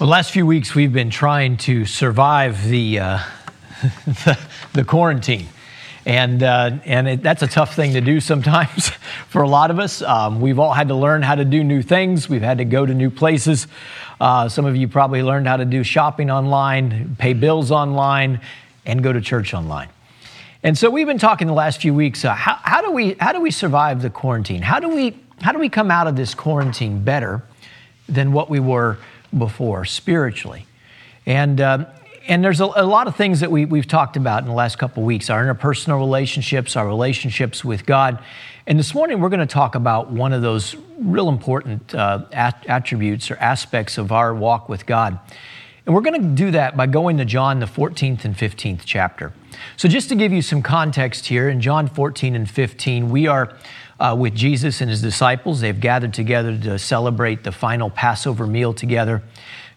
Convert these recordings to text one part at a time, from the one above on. Well, the last few weeks we've been trying to survive the quarantine, and that's a tough thing to do sometimes for a lot of us. We've all had to learn how to do new things. We've had to go to new places. Some of you probably learned how to do shopping online, pay bills online, and go to church online. And so we've been talking the last few weeks. How do we survive the quarantine? How do we come out of this quarantine better than what we were before spiritually? And there's a lot of things that we've talked about in the last couple of weeks, our interpersonal relationships, our relationships with God. And this morning, we're going to talk about one of those real important attributes or aspects of our walk with God. And we're going to do that by going to John, the 14th and 15th chapter. So just to give you some context here, in John 14 and 15, we are with Jesus and his disciples. They've gathered together to celebrate the final Passover meal together.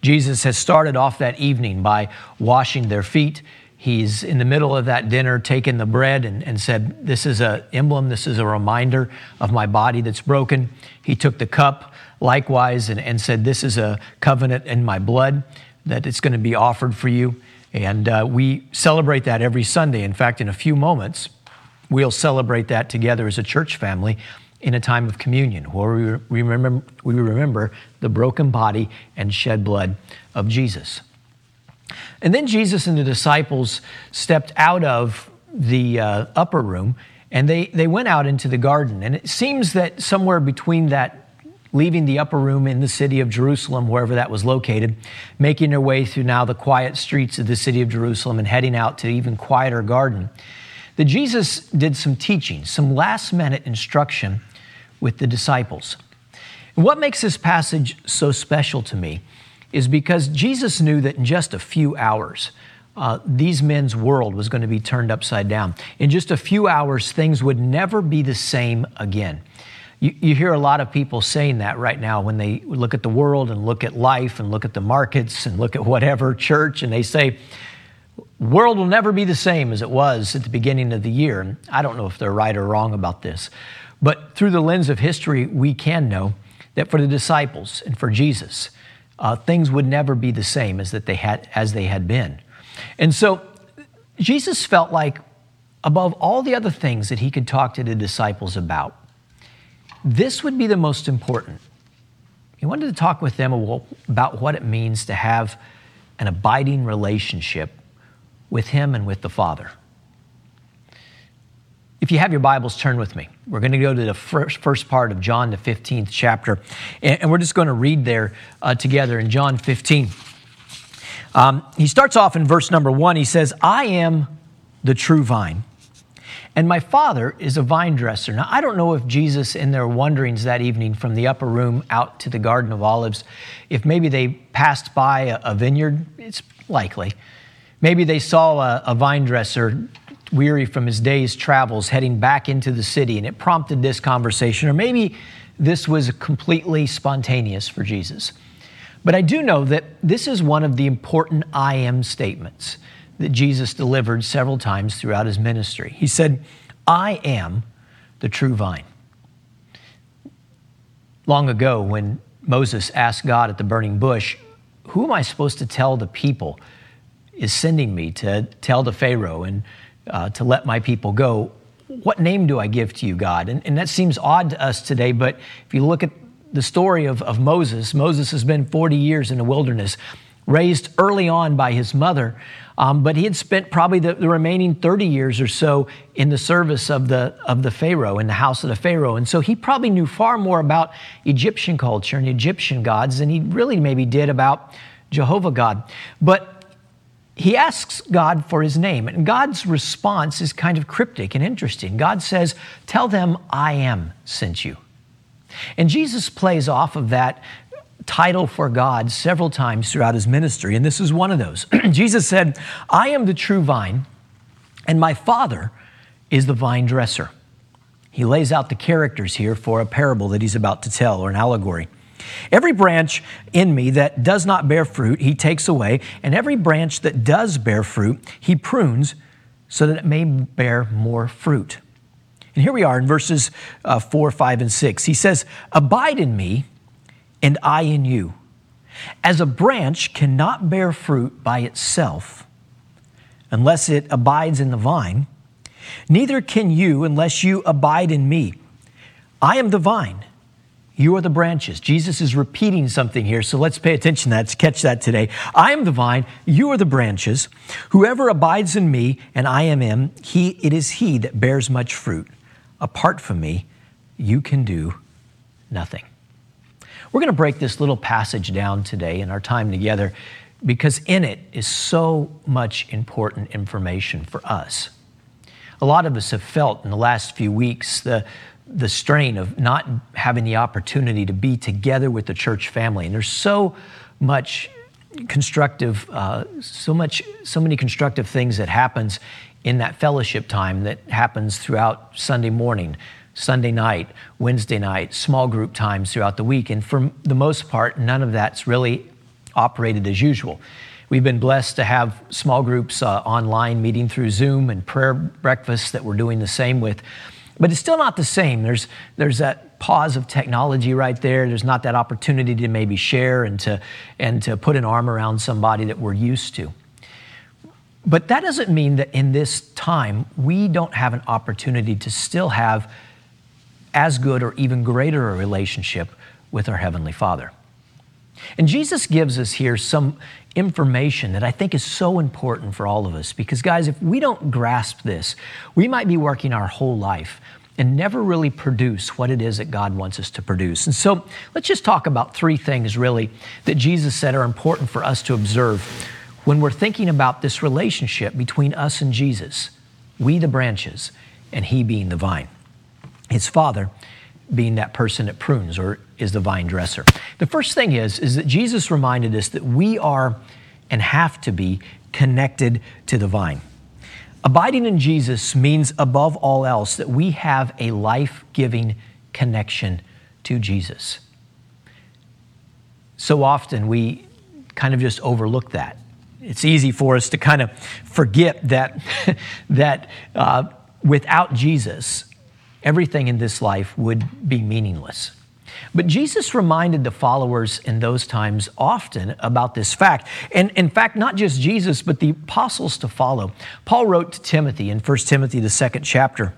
Jesus has started off that evening by washing their feet. He's in the middle of that dinner, taken the bread and said, "This is an emblem, this is a reminder of my body that's broken." He took the cup likewise and said, "This is a covenant in my blood that it's going to be offered for you." And we celebrate that every Sunday. In fact, in a few moments, we'll celebrate that together as a church family in a time of communion, where we remember the broken body and shed blood of Jesus. And then Jesus and the disciples stepped out of the upper room, and they went out into the garden. And it seems that somewhere between that, leaving the upper room in the city of Jerusalem, wherever that was located, making their way through now the quiet streets of the city of Jerusalem and heading out to even quieter garden, that Jesus did some teaching, some last-minute instruction with the disciples. And what makes this passage so special to me is because Jesus knew that in just a few hours, these men's world was going to be turned upside down. In just a few hours, things would never be the same again. You hear a lot of people saying that right now when they look at the world and look at life and look at the markets and look at whatever church, and they say, "World will never be the same as it was at the beginning of the year." And I don't know if they're right or wrong about this, but through the lens of history, we can know that for the disciples and for Jesus, things would never be the same as they had been. And so Jesus felt like, above all the other things that he could talk to the disciples about, this would be the most important. He wanted to talk with them about what it means to have an abiding relationship with him and with the Father. If you have your Bibles, turn with me. We're going to go to the first part of John, the 15th chapter, and we're just going to read there together in John 15. He starts off in verse number 1. He says, "I am the true vine, and my Father is a vine dresser." Now, I don't know if Jesus, in their wanderings that evening from the upper room out to the Garden of Olives, if maybe they passed by a vineyard. It's likely. Maybe they saw a vine dresser, weary from his day's travels, heading back into the city, and it prompted this conversation. Or maybe this was completely spontaneous for Jesus. But I do know that this is one of the important "I am" statements that Jesus delivered several times throughout his ministry. He said, "I am the true vine." Long ago, when Moses asked God at the burning bush, "Who am I supposed to tell the people is sending me to tell the Pharaoh and to let my people go? What name do I give to you, God?" And that seems odd to us today, but if you look at the story of Moses, Moses has been 40 years in the wilderness, raised early on by his mother, but he had spent probably the remaining 30 years or so in the service of the Pharaoh, in the house of the Pharaoh. And so he probably knew far more about Egyptian culture and Egyptian gods than he really maybe did about Jehovah God. But he asks God for his name, and God's response is kind of cryptic and interesting. God says, "Tell them I am sent you." And Jesus plays off of that title for God several times throughout his ministry, and this is one of those. Jesus said, "I am the true vine, and my Father is the vine dresser." He lays out the characters here for a parable that he's about to tell, or an allegory. "Every branch in me that does not bear fruit, he takes away, and every branch that does bear fruit, he prunes so that it may bear more fruit." And here we are in verses 4, 5, and 6. He says, "Abide in me, and I in you. As a branch cannot bear fruit by itself unless it abides in the vine, neither can you unless you abide in me. I am the vine, you are the branches. Jesus is repeating something here, so let's pay attention to that, let's catch that today. I am the vine, you are the branches. Whoever abides in me and I am in, it is he that bears much fruit. Apart from me, you can do nothing. We're going to break this little passage down today in our time together because in it is so much important information for us. A lot of us have felt in the last few weeks the strain of not having the opportunity to be together with the church family. And there's so much constructive, so many constructive things that happens in that fellowship time that happens throughout Sunday morning, Sunday night, Wednesday night, small group times throughout the week. And for the most part, none of that's really operated as usual. We've been blessed to have small groups online meeting through Zoom and prayer breakfasts that we're doing the same with. But it's still not the same. There's that pause of technology right there. There's not that opportunity to maybe share and to put an arm around somebody that we're used to. But that doesn't mean that in this time, we don't have an opportunity to still have as good or even greater a relationship with our Heavenly Father. And Jesus gives us here some information that I think is so important for all of us because, guys, if we don't grasp this, we might be working our whole life and never really produce what it is that God wants us to produce. And so let's just talk about three things, really, that Jesus said are important for us to observe when we're thinking about this relationship between us and Jesus, we the branches, and he being the vine. His Father being that person that prunes or is the vine dresser. The first thing is that Jesus reminded us that we are and have to be connected to the vine. Abiding in Jesus means above all else that we have a life-giving connection to Jesus. So often we kind of just overlook that. It's easy for us to kind of forget that that without Jesus, everything in this life would be meaningless. But Jesus reminded the followers in those times often about this fact. And in fact, not just Jesus, but the apostles to follow. Paul wrote to Timothy in 1 Timothy, the second chapter.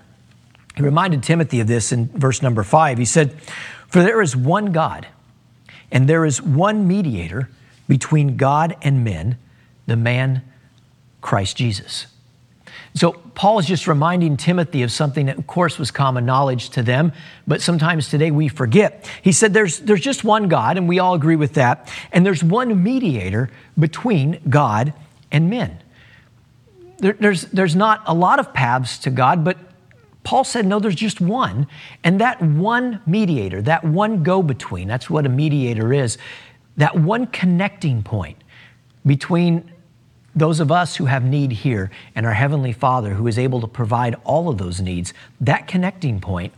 He reminded Timothy of this in verse number 5. He said, "For there is one God, and there is one mediator between God and men, the man Christ Jesus." So Paul is just reminding Timothy of something that, of course, was common knowledge to them, but sometimes today we forget. He said there's just one God, and we all agree with that, and there's one mediator between God and men. There's not a lot of paths to God, but Paul said, no, there's just one, and that one mediator, that one go-between, that's what a mediator is, that one connecting point between those of us who have need here and our Heavenly Father who is able to provide all of those needs, that connecting point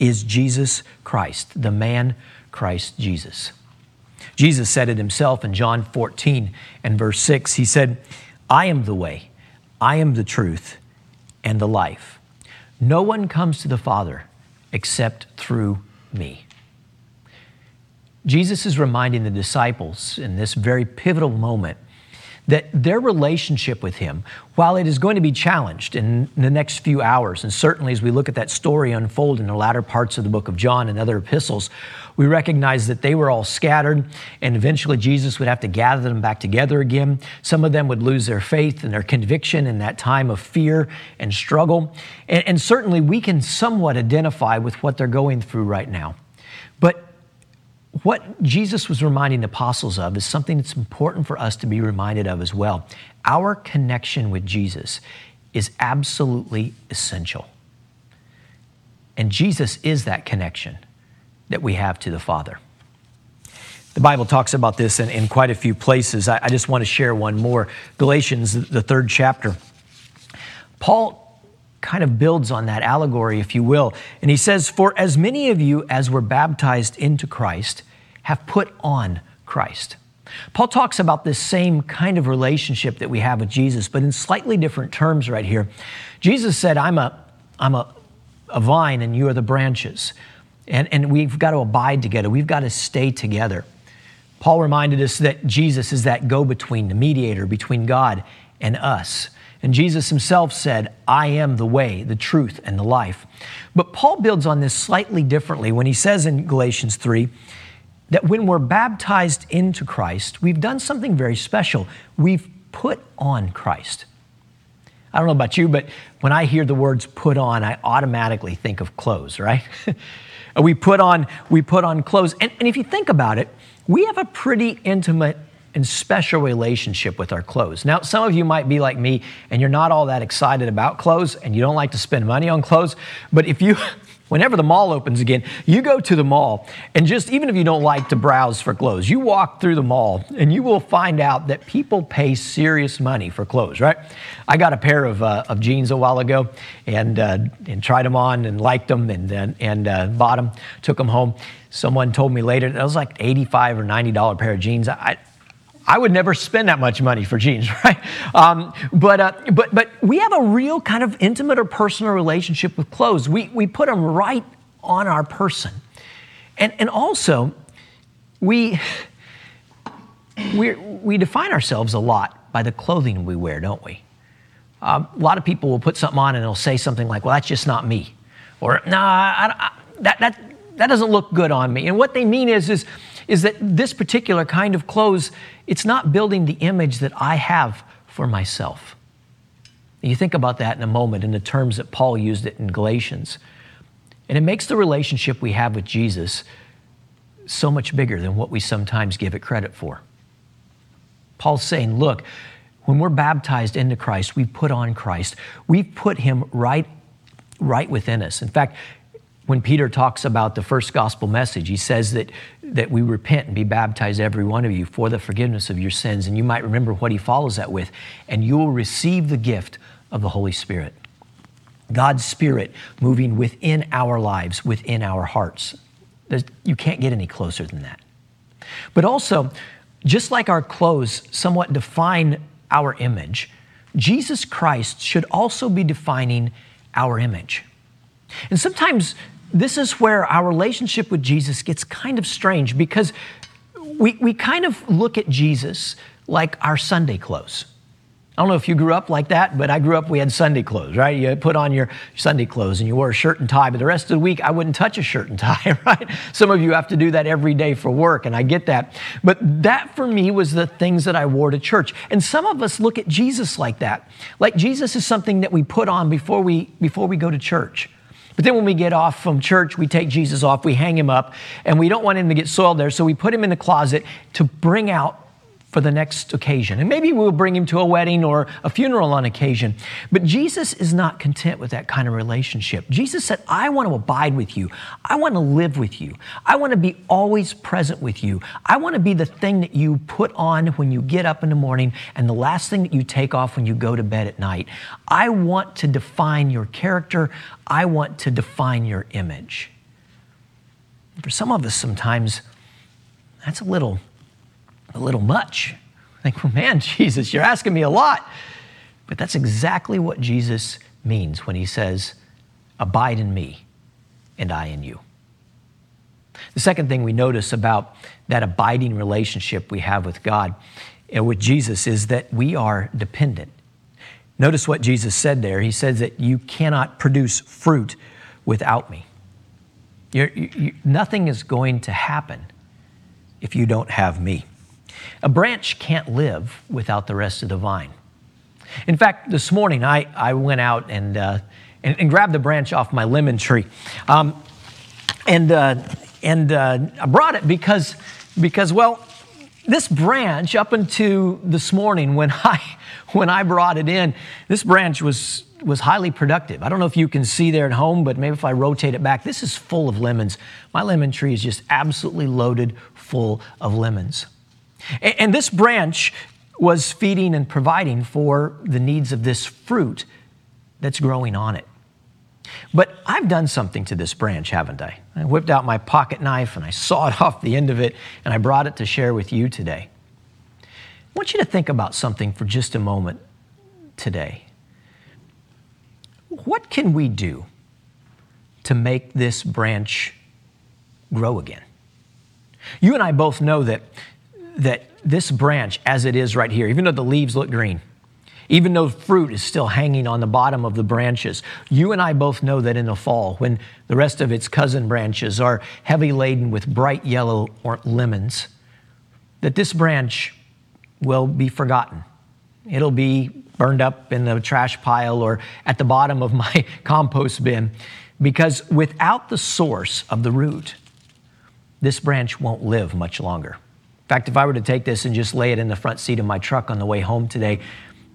is Jesus Christ, the man Christ Jesus. Jesus said it himself in John 14 and verse 6. He said, "I am the way, I am the truth, and the life. No one comes to the Father except through me." Jesus is reminding the disciples in this very pivotal moment that their relationship with him, while it is going to be challenged in the next few hours, and certainly as we look at that story unfold in the latter parts of the book of John and other epistles, we recognize that they were all scattered, and eventually Jesus would have to gather them back together again. Some of them would lose their faith and their conviction in that time of fear and struggle. And certainly we can somewhat identify with what they're going through right now. But what Jesus was reminding the apostles of is something that's important for us to be reminded of as well. Our connection with Jesus is absolutely essential. And Jesus is that connection that we have to the Father. The Bible talks about this in quite a few places. I just want to share one more. Galatians, the third chapter. Paul kind of builds on that allegory, if you will. And he says, "For as many of you as were baptized into Christ have put on Christ." Paul talks about this same kind of relationship that we have with Jesus, but in slightly different terms right here. Jesus said, I'm a vine and you are the branches. And we've got to abide together. We've got to stay together. Paul reminded us that Jesus is that go-between, the mediator between God and us. And Jesus himself said, I am the way, the truth, and the life. But Paul builds on this slightly differently when he says in Galatians 3 that when we're baptized into Christ, we've done something very special. We've put on Christ. I don't know about you, but when I hear the words put on, I automatically think of clothes, right? We put on clothes. And if you think about it, we have a pretty intimate and special relationship with our clothes. Now, some of you might be like me and you're not all that excited about clothes and you don't like to spend money on clothes, but whenever the mall opens again, you go to the mall and even if you don't like to browse for clothes, you walk through the mall and you will find out that people pay serious money for clothes, right? I got a pair of jeans a while ago and tried them on and liked them and bought them, took them home. Someone told me later, that was like $85 or $90 pair of jeans. I would never spend that much money for jeans, right? But we have a real kind of intimate or personal relationship with clothes. We put them right on our person, and also we define ourselves a lot by the clothing we wear, don't we? A lot of people will put something on and they'll say something like, "Well, that's just not me," or "Nah, that doesn't look good on me." And what they mean is that this particular kind of clothes, it's not building the image that I have for myself. And you think about that in a moment in the terms that Paul used it in Galatians. And it makes the relationship we have with Jesus so much bigger than what we sometimes give it credit for. Paul's saying, look, when we're baptized into Christ, we put on Christ. We put him right within us. In fact, when Peter talks about the first gospel message, he says that we repent and be baptized, every one of you, for the forgiveness of your sins. And you might remember what he follows that with. And you will receive the gift of the Holy Spirit. God's Spirit moving within our lives, within our hearts. You can't get any closer than that. But also, just like our clothes somewhat define our image, Jesus Christ should also be defining our image. And sometimes this is where our relationship with Jesus gets kind of strange because we kind of look at Jesus like our Sunday clothes. I don't know if you grew up like that, but I grew up, we had Sunday clothes, right? You put on your Sunday clothes and you wore a shirt and tie, but the rest of the week, I wouldn't touch a shirt and tie, right? Some of you have to do that every day for work, and I get that. But that for me was the things that I wore to church. And some of us look at Jesus like that, like Jesus is something that we put on before we go to church. But then when we get off from church, we take Jesus off, we hang him up, and we don't want him to get soiled there, so we put him in the closet to bring out for the next occasion. And maybe we'll bring him to a wedding or a funeral on occasion. But Jesus is not content with that kind of relationship. Jesus said, I want to abide with you. I want to live with you. I want to be always present with you. I want to be the thing that you put on when you get up in the morning and the last thing that you take off when you go to bed at night. I want to define your character. I want to define your image. For some of us, sometimes that's a little much. Like, well, man, Jesus, you're asking me a lot. But that's exactly what Jesus means when he says, abide in me and I in you. The second thing we notice about that abiding relationship we have with God and with Jesus is that we are dependent. Notice what Jesus said there. He says that you cannot produce fruit without me. Nothing is going to happen if you don't have me. A branch can't live without the rest of the vine. In fact, this morning I went out and grabbed the branch off my lemon tree, I brought it because well, this branch up until this morning when I brought it in, this branch was highly productive. I don't know if you can see there at home, but maybe if I rotate it back, this is full of lemons. My lemon tree is just absolutely loaded full of lemons. And this branch was feeding and providing for the needs of this fruit that's growing on it. But I've done something to this branch, haven't I? I whipped out my pocket knife and I sawed off the end of it and I brought it to share with you today. I want you to think about something for just a moment today. What can we do to make this branch grow again? You and I both know that that this branch, as it is right here, even though the leaves look green, even though fruit is still hanging on the bottom of the branches, you and I both know that in the fall, when the rest of its cousin branches are heavy laden with bright yellow or lemons, that this branch will be forgotten. It'll be burned up in the trash pile or at the bottom of my compost bin, because without the source of the root, this branch won't live much longer. In fact, if I were to take this and just lay it in the front seat of my truck on the way home today,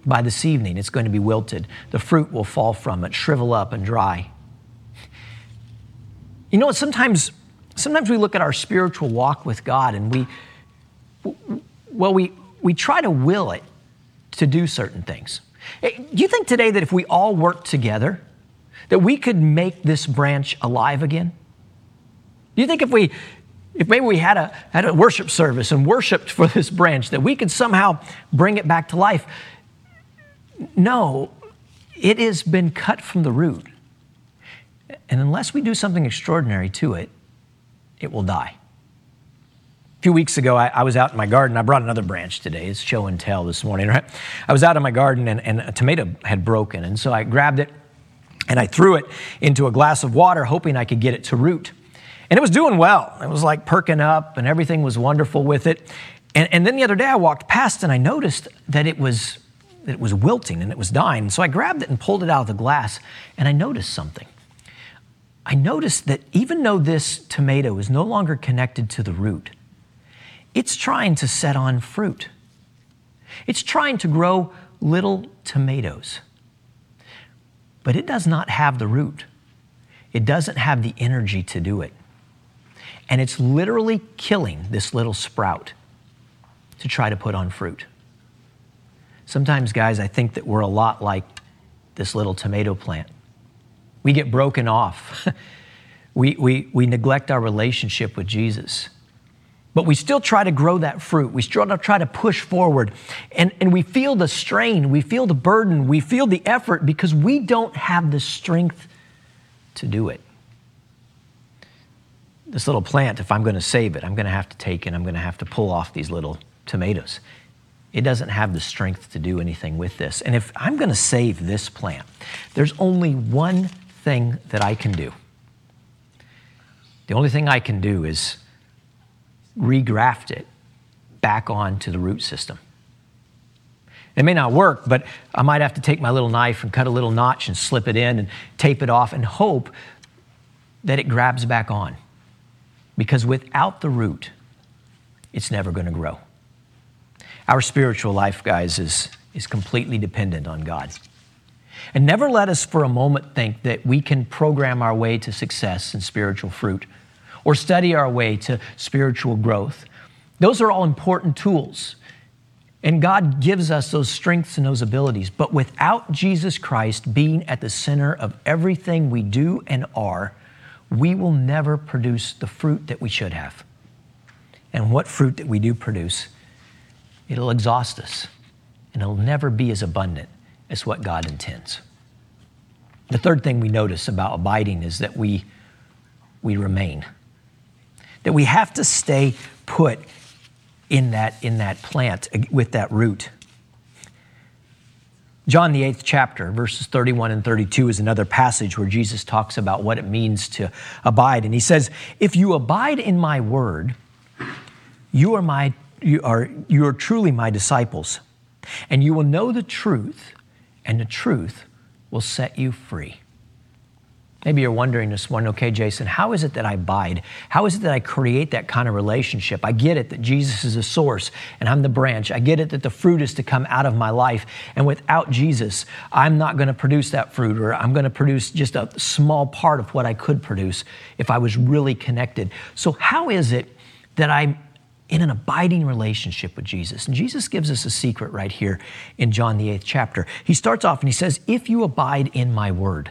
by this evening, it's going to be wilted. The fruit will fall from it, shrivel up and dry. You know what? Sometimes we look at our spiritual walk with God and we try to will it to do certain things. Do you think today that if we all worked together, that we could make this branch alive again? Do you think if maybe we had a worship service and worshiped for this branch, that we could somehow bring it back to life? No, it has been cut from the root. And unless we do something extraordinary to it, it will die. A few weeks ago, I was out in my garden. I brought another branch today. It's show and tell this morning, right? I was out in my garden and a tomato had broken. And so I grabbed it and I threw it into a glass of water, hoping I could get it to root. And it was doing well. It was like perking up and everything was wonderful with it. And then the other day I walked past and I noticed that it was wilting and it was dying. So I grabbed it and pulled it out of the glass, and I noticed something. I noticed that even though this tomato is no longer connected to the root, it's trying to set on fruit. It's trying to grow little tomatoes, but it does not have the root. It doesn't have the energy to do it. And it's literally killing this little sprout to try to put on fruit. Sometimes, guys, I think that we're a lot like this little tomato plant. We get broken off. We neglect our relationship with Jesus. But we still try to grow that fruit. We still try to push forward. And we feel the strain. We feel the burden. We feel the effort because we don't have the strength to do it. This little plant, if I'm going to save it, I'm going to have to take it. I'm going to have to pull off these little tomatoes. It doesn't have the strength to do anything with this. And if I'm going to save this plant, there's only one thing that I can do. The only thing I can do is regraft it back onto the root system. It may not work, but I might have to take my little knife and cut a little notch and slip it in and tape it off and hope that it grabs back on. Because without the root, it's never going to grow. Our spiritual life, guys, is completely dependent on God. And never let us for a moment think that we can program our way to success and spiritual fruit or study our way to spiritual growth. Those are all important tools. And God gives us those strengths and those abilities. But without Jesus Christ being at the center of everything we do and are, we will never produce the fruit that we should have. And what fruit that we do produce, it'll exhaust us, and it'll never be as abundant as what God intends. The third thing we notice about abiding is that we remain, that we have to stay put in that plant with that root. John, the 8th chapter, verses 31 and 32 is another passage where Jesus talks about what it means to abide. And he says, if you abide in my word, you are truly my disciples, and you will know the truth, and the truth will set you free. Maybe you're wondering this morning, okay, Jason, how is it that I abide? How is it that I create that kind of relationship? I get it that Jesus is the source and I'm the branch. I get it that the fruit is to come out of my life. And without Jesus, I'm not going to produce that fruit, or I'm going to produce just a small part of what I could produce if I was really connected. So how is it that I'm in an abiding relationship with Jesus? And Jesus gives us a secret right here in John, the 8th chapter. He starts off and he says, if you abide in my word.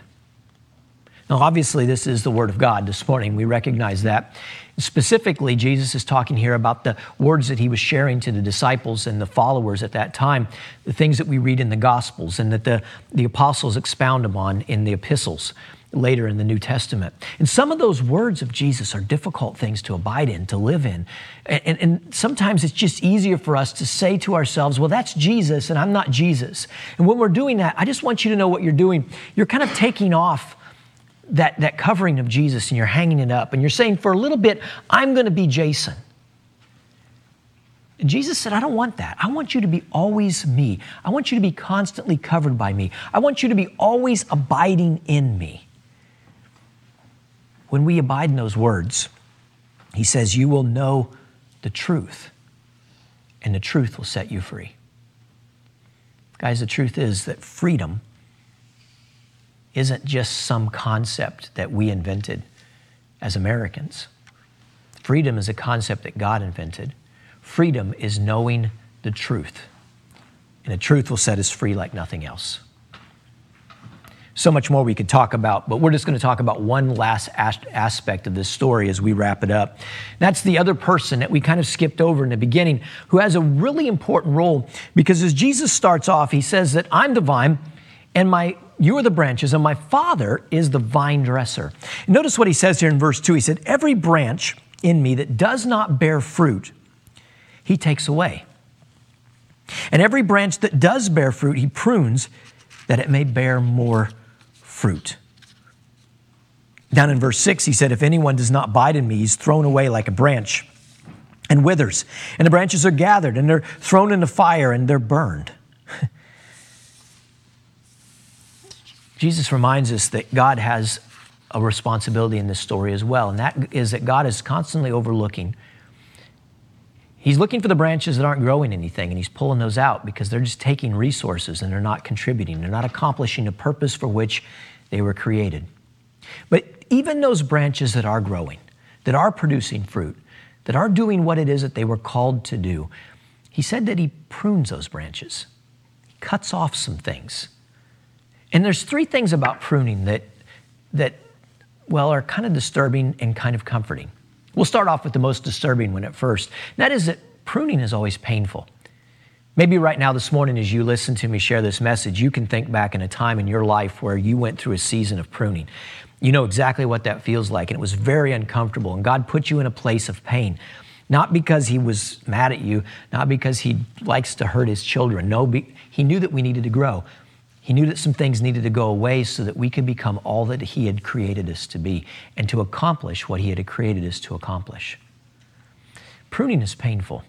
Now, obviously, this is the word of God this morning. We recognize that. Specifically, Jesus is talking here about the words that he was sharing to the disciples and the followers at that time, the things that we read in the Gospels and that the apostles expound upon in the epistles. later in the New Testament. And some of those words of Jesus are difficult things to abide in, to live in. And sometimes it's just easier for us to say to ourselves, well, that's Jesus and I'm not Jesus. And when we're doing that, I just want you to know what you're doing. You're kind of taking off that covering of Jesus and you're hanging it up. And you're saying for a little bit, I'm going to be Jason. And Jesus said, I don't want that. I want you to be always me. I want you to be constantly covered by me. I want you to be always abiding in me. When we abide in those words, he says, you will know the truth, and the truth will set you free. Guys, the truth is that freedom isn't just some concept that we invented as Americans. Freedom is a concept that God invented. Freedom is knowing the truth, and the truth will set us free like nothing else. So much more we could talk about, but we're just going to talk about one last aspect of this story as we wrap it up. That's the other person that we kind of skipped over in the beginning, who has a really important role, because as Jesus starts off, he says that I'm the vine and you are the branches, and my Father is the vine dresser. Notice what he says here in verse 2. He said, every branch in me that does not bear fruit, he takes away. And every branch that does bear fruit, he prunes that it may bear more fruit. Down in verse 6, he said, if anyone does not abide in me, he's thrown away like a branch and withers. And the branches are gathered and they're thrown into fire and they're burned. Jesus reminds us that God has a responsibility in this story as well. And that is that God is constantly overlooking. He's looking for the branches that aren't growing anything, and he's pulling those out because they're just taking resources and they're not contributing. They're not accomplishing the purpose for which they were created. But even those branches that are growing, that are producing fruit, that are doing what it is that they were called to do, he said that he prunes those branches. He cuts off some things. And there's three things about pruning that are kind of disturbing and kind of comforting. We'll start off with the most disturbing one at first. And that is that pruning is always painful. Maybe right now this morning as you listen to me share this message, you can think back in a time in your life where you went through a season of pruning. You know exactly what that feels like, and it was very uncomfortable, and God put you in a place of pain. Not because he was mad at you, not because he likes to hurt his children. No, he knew that we needed to grow. He knew that some things needed to go away so that we could become all that he had created us to be and to accomplish what he had created us to accomplish. Pruning is painful.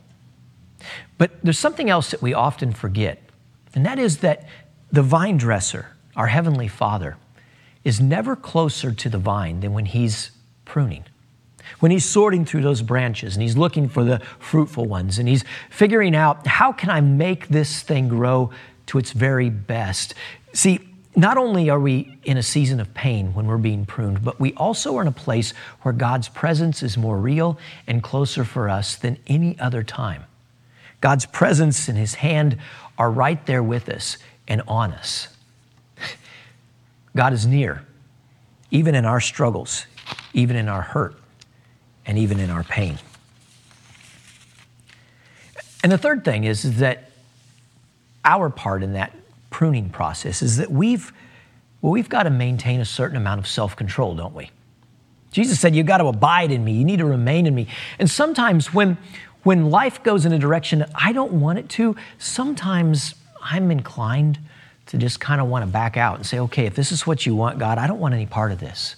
But there's something else that we often forget, and that is that the vine dresser, our Heavenly Father, is never closer to the vine than when he's pruning. When he's sorting through those branches and he's looking for the fruitful ones and he's figuring out, how can I make this thing grow to its very best? See, not only are we in a season of pain when we're being pruned, but we also are in a place where God's presence is more real and closer for us than any other time. God's presence and his hand are right there with us and on us. God is near, even in our struggles, even in our hurt, and even in our pain. And the third thing is that our part in that pruning process is that we've got to maintain a certain amount of self-control, don't we? Jesus said, you've got to abide in me. You need to remain in me. And sometimes when life goes in a direction that I don't want it to, sometimes I'm inclined to just kind of want to back out and say, okay, if this is what you want, God, I don't want any part of this.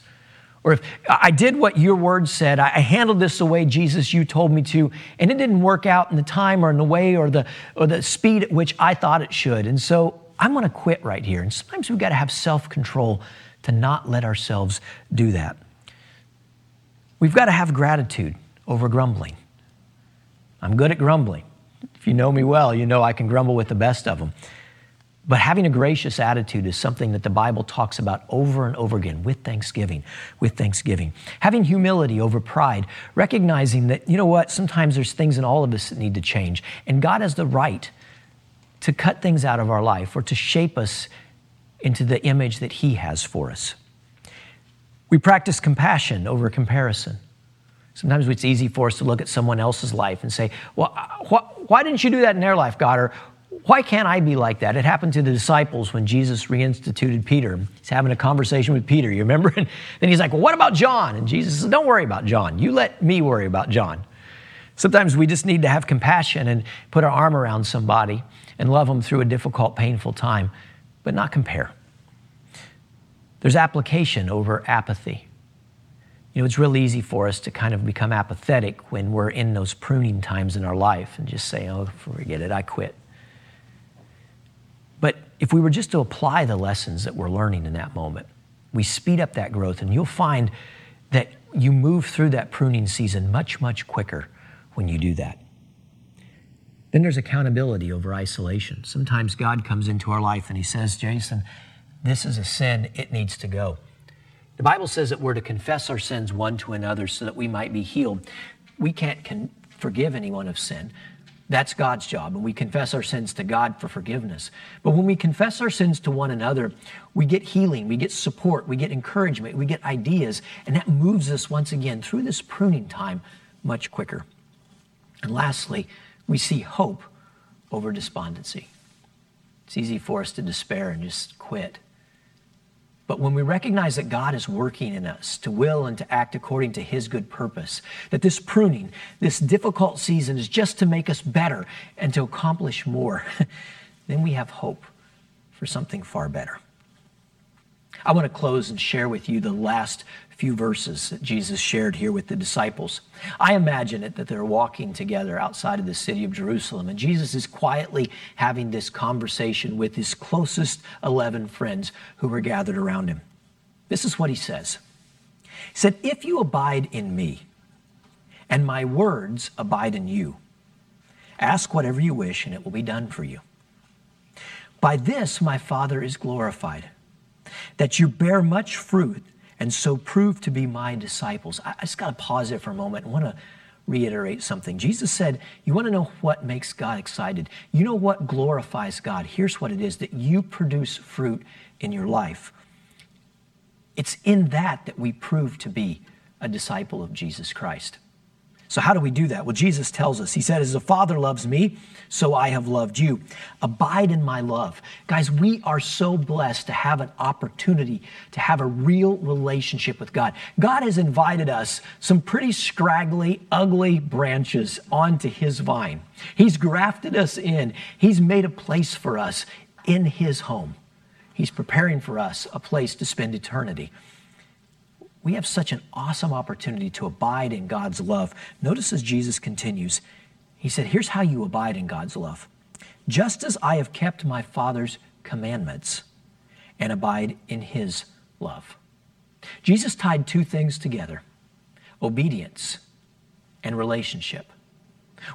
Or if I did what your word said, I handled this the way, Jesus, you told me to, and it didn't work out in the time or in the way or the speed at which I thought it should. And so I'm going to quit right here. And sometimes we've got to have self-control to not let ourselves do that. We've got to have gratitude over grumbling. I'm good at grumbling. If you know me well, you know I can grumble with the best of them. But having a gracious attitude is something that the Bible talks about over and over again with thanksgiving. Having humility over pride, recognizing that, you know what, sometimes there's things in all of us that need to change. And God has the right to cut things out of our life or to shape us into the image that he has for us. We practice compassion over comparison. Sometimes it's easy for us to look at someone else's life and say, well, why didn't you do that in their life, God? Or Why can't I be like that? It happened to the disciples when Jesus reinstituted Peter. He's having a conversation with Peter, you remember? And then he's like, well, what about John? And Jesus says, don't worry about John. You let me worry about John. Sometimes we just need to have compassion and put our arm around somebody and love them through a difficult, painful time, but not compare. There's application over apathy. You know, it's real easy for us to kind of become apathetic when we're in those pruning times in our life and just say, oh, forget it, I quit. But if we were just to apply the lessons that we're learning in that moment, we speed up that growth, and you'll find that you move through that pruning season much, much quicker when you do that. Then there's accountability over isolation. Sometimes God comes into our life and he says, Jason, this is a sin, it needs to go. The Bible says that we're to confess our sins one to another so that we might be healed. We can't forgive anyone of sin. That's God's job, and we confess our sins to God for forgiveness. But when we confess our sins to one another, we get healing, we get support, we get encouragement, we get ideas, and that moves us once again through this pruning time much quicker. And lastly, we see hope over despondency. It's easy for us to despair and just quit. But when we recognize that God is working in us to will and to act according to his good purpose, that this pruning, this difficult season is just to make us better and to accomplish more, then we have hope for something far better. I want to close and share with you the last few verses that Jesus shared here with the disciples. I imagine it that they're walking together outside of the city of Jerusalem, and Jesus is quietly having this conversation with his closest 11 friends who were gathered around him. This is what he says. He said, if you abide in me, and my words abide in you, ask whatever you wish, and it will be done for you. By this my Father is glorified, that you bear much fruit and so prove to be my disciples. I just got to pause it for a moment. I want to reiterate something. Jesus said, you want to know what makes God excited? You know what glorifies God? Here's what it is, that you produce fruit in your life. It's in that that we prove to be a disciple of Jesus Christ. So how do we do that? Well, Jesus tells us, he said, as the Father loves me, so I have loved you. Abide in my love. Guys, we are so blessed to have an opportunity to have a real relationship with God. God has invited us some pretty scraggly, ugly branches onto his vine. He's grafted us in. He's made a place for us in his home. He's preparing for us a place to spend eternity. We have such an awesome opportunity to abide in God's love. Notice as Jesus continues, he said, here's how you abide in God's love. Just as I have kept my Father's commandments and abide in his love. Jesus tied two things together, obedience and relationship.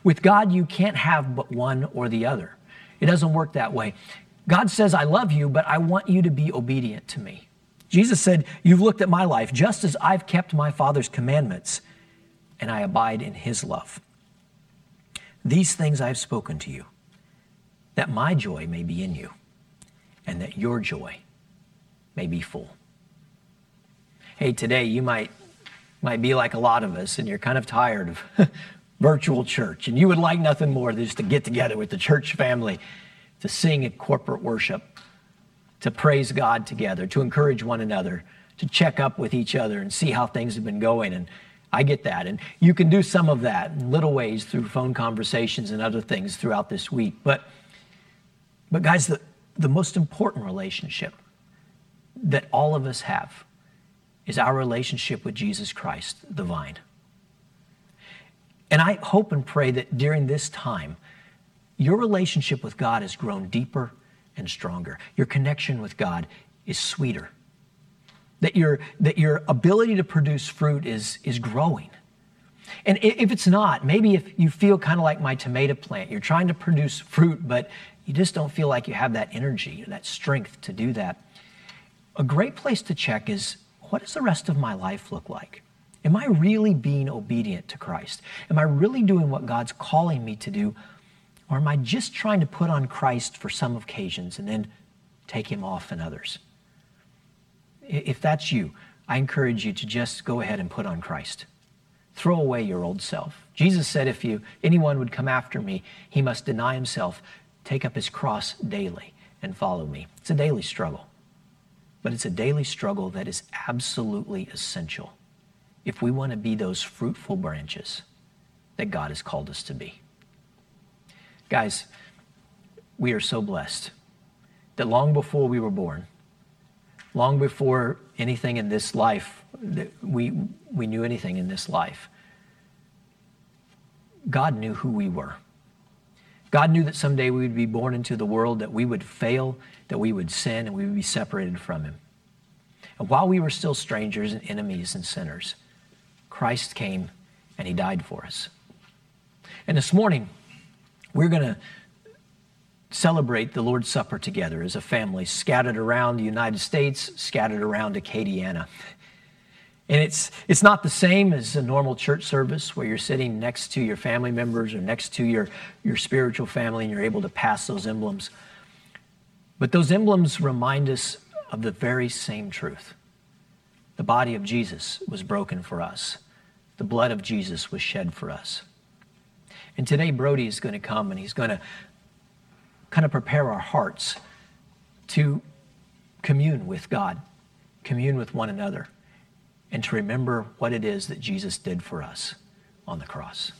With God, you can't have but one or the other. It doesn't work that way. God says, I love you, but I want you to be obedient to me. Jesus said, you've looked at my life just as I've kept my Father's commandments and I abide in his love. These things I've spoken to you, that my joy may be in you and that your joy may be full. Hey, today you might be like a lot of us and you're kind of tired of virtual church and you would like nothing more than just to get together with the church family, to sing in corporate worship, to praise God together, to encourage one another, to check up with each other and see how things have been going. And I get that. And you can do some of that in little ways through phone conversations and other things throughout this week. But guys, the most important relationship that all of us have is our relationship with Jesus Christ, the vine. And I hope and pray that during this time, your relationship with God has grown deeper and stronger. Your connection with God is sweeter. That your ability to produce fruit is growing. And if it's not, maybe if you feel kind of like my tomato plant, you're trying to produce fruit, but you just don't feel like you have that energy and that strength to do that. A great place to check is, what does the rest of my life look like? Am I really being obedient to Christ? Am I really doing what God's calling me to do? Or am I just trying to put on Christ for some occasions and then take him off in others? If that's you, I encourage you to just go ahead and put on Christ. Throw away your old self. Jesus said, if anyone would come after me, he must deny himself, take up his cross daily and follow me. It's a daily struggle, but it's a daily struggle that is absolutely essential if we want to be those fruitful branches that God has called us to be. Guys, we are so blessed that long before we were born, long before anything in this life, that we knew anything in this life, God knew who we were. God knew that someday we would be born into the world, that we would fail, that we would sin, and we would be separated from him. And while we were still strangers and enemies and sinners, Christ came and he died for us. And this morning, we're going to celebrate the Lord's Supper together as a family scattered around the United States, scattered around Acadiana. And it's not the same as a normal church service where you're sitting next to your family members or next to your spiritual family and you're able to pass those emblems. But those emblems remind us of the very same truth. The body of Jesus was broken for us. The blood of Jesus was shed for us. And today Brody is going to come and he's going to kind of prepare our hearts to commune with God, commune with one another, and to remember what it is that Jesus did for us on the cross.